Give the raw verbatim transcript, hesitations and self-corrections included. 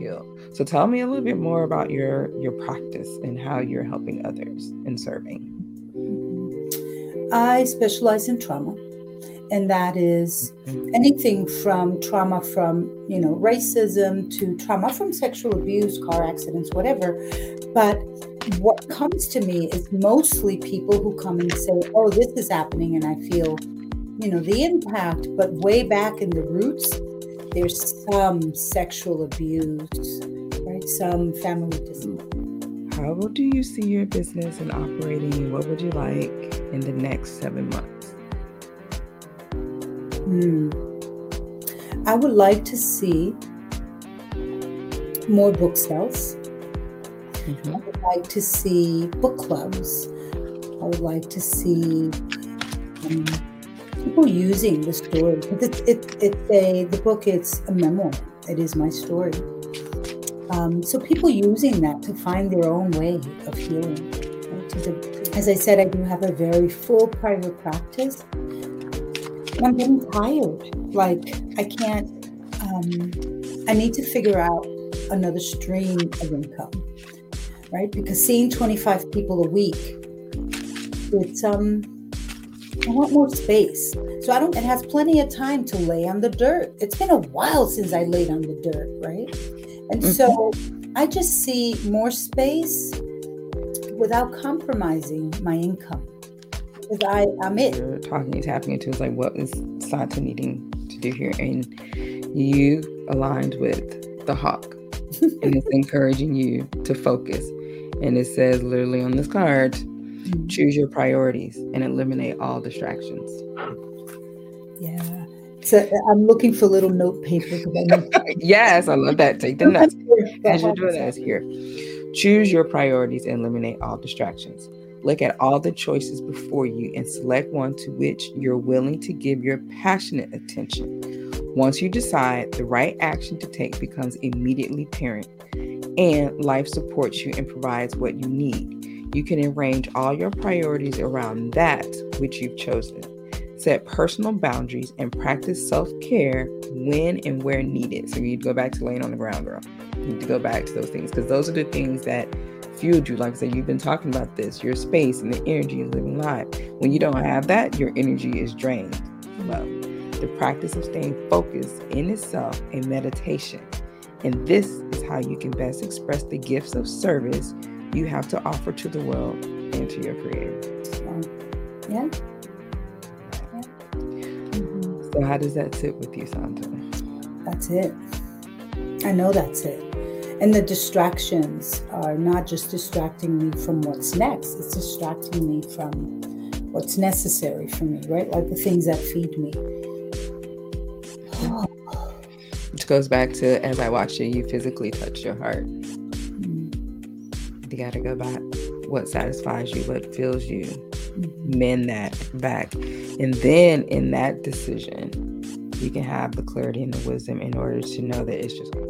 feel. So tell me a little bit more about your your practice and how you're helping others in serving. I specialize in trauma, and that is anything from trauma from, you know, racism to trauma from sexual abuse, car accidents, whatever. But what comes to me is mostly people who come and say, oh, this is happening, and I feel, you know, the impact, but way back in the roots, there's some sexual abuse, right? Some family discipline. How do you see your business and operating? What would you like in the next seven months? Hmm. I would like to see more book sales. Mm-hmm. I would like to see book clubs. I would like to see um, people using the story. It's it, it's a the book. It's a memoir. It is my story. Um, so people using that to find their own way of healing. Right? The, as I said, I do have a very full private practice. I'm getting tired. Like I can't. Um, I need to figure out another stream of income, right? Because seeing twenty-five people a week, it's um. I want more space. So I don't, it has plenty of time to lay on the dirt. It's been a while since I laid on the dirt, right? And mm-hmm. so I just see more space without compromising my income. Because I, I'm it. You're talking, tapping into is like, what is Santa needing to do here? And you aligned with the hawk. And it's encouraging you to focus. And it says literally on this card, choose your priorities and eliminate all distractions. Yeah. So I'm looking for little note paper. Yes, I love that. Take the notes. As you're doing that here. Choose your priorities and eliminate all distractions. Look at all the choices before you and select one to which you're willing to give your passionate attention. Once you decide, the right action to take becomes immediately apparent, and life supports you and provides what you need. You can arrange all your priorities around that which you've chosen. Set personal boundaries and practice self-care when and where needed. So you need to go back to laying on the ground, girl. You need to go back to those things because those are the things that fueled you. Like I said, you've been talking about this, your space and the energy and living life. When you don't have that, your energy is drained. Well, the practice of staying focused in itself a meditation. And this is how you can best express the gifts of service you have to offer to the world and to your creator. Um, yeah. yeah. Mm-hmm. So how does that sit with you, Santa? That's it. I know that's it. And the distractions are not just distracting me from what's next. It's distracting me from what's necessary for me, right? Like the things that feed me. Oh. Which goes back to, as I watch you, you physically touch your heart. You got to go back. What satisfies you, what fills you, mm-hmm. mend that back. And then in that decision, you can have the clarity and the wisdom in order to know that it's just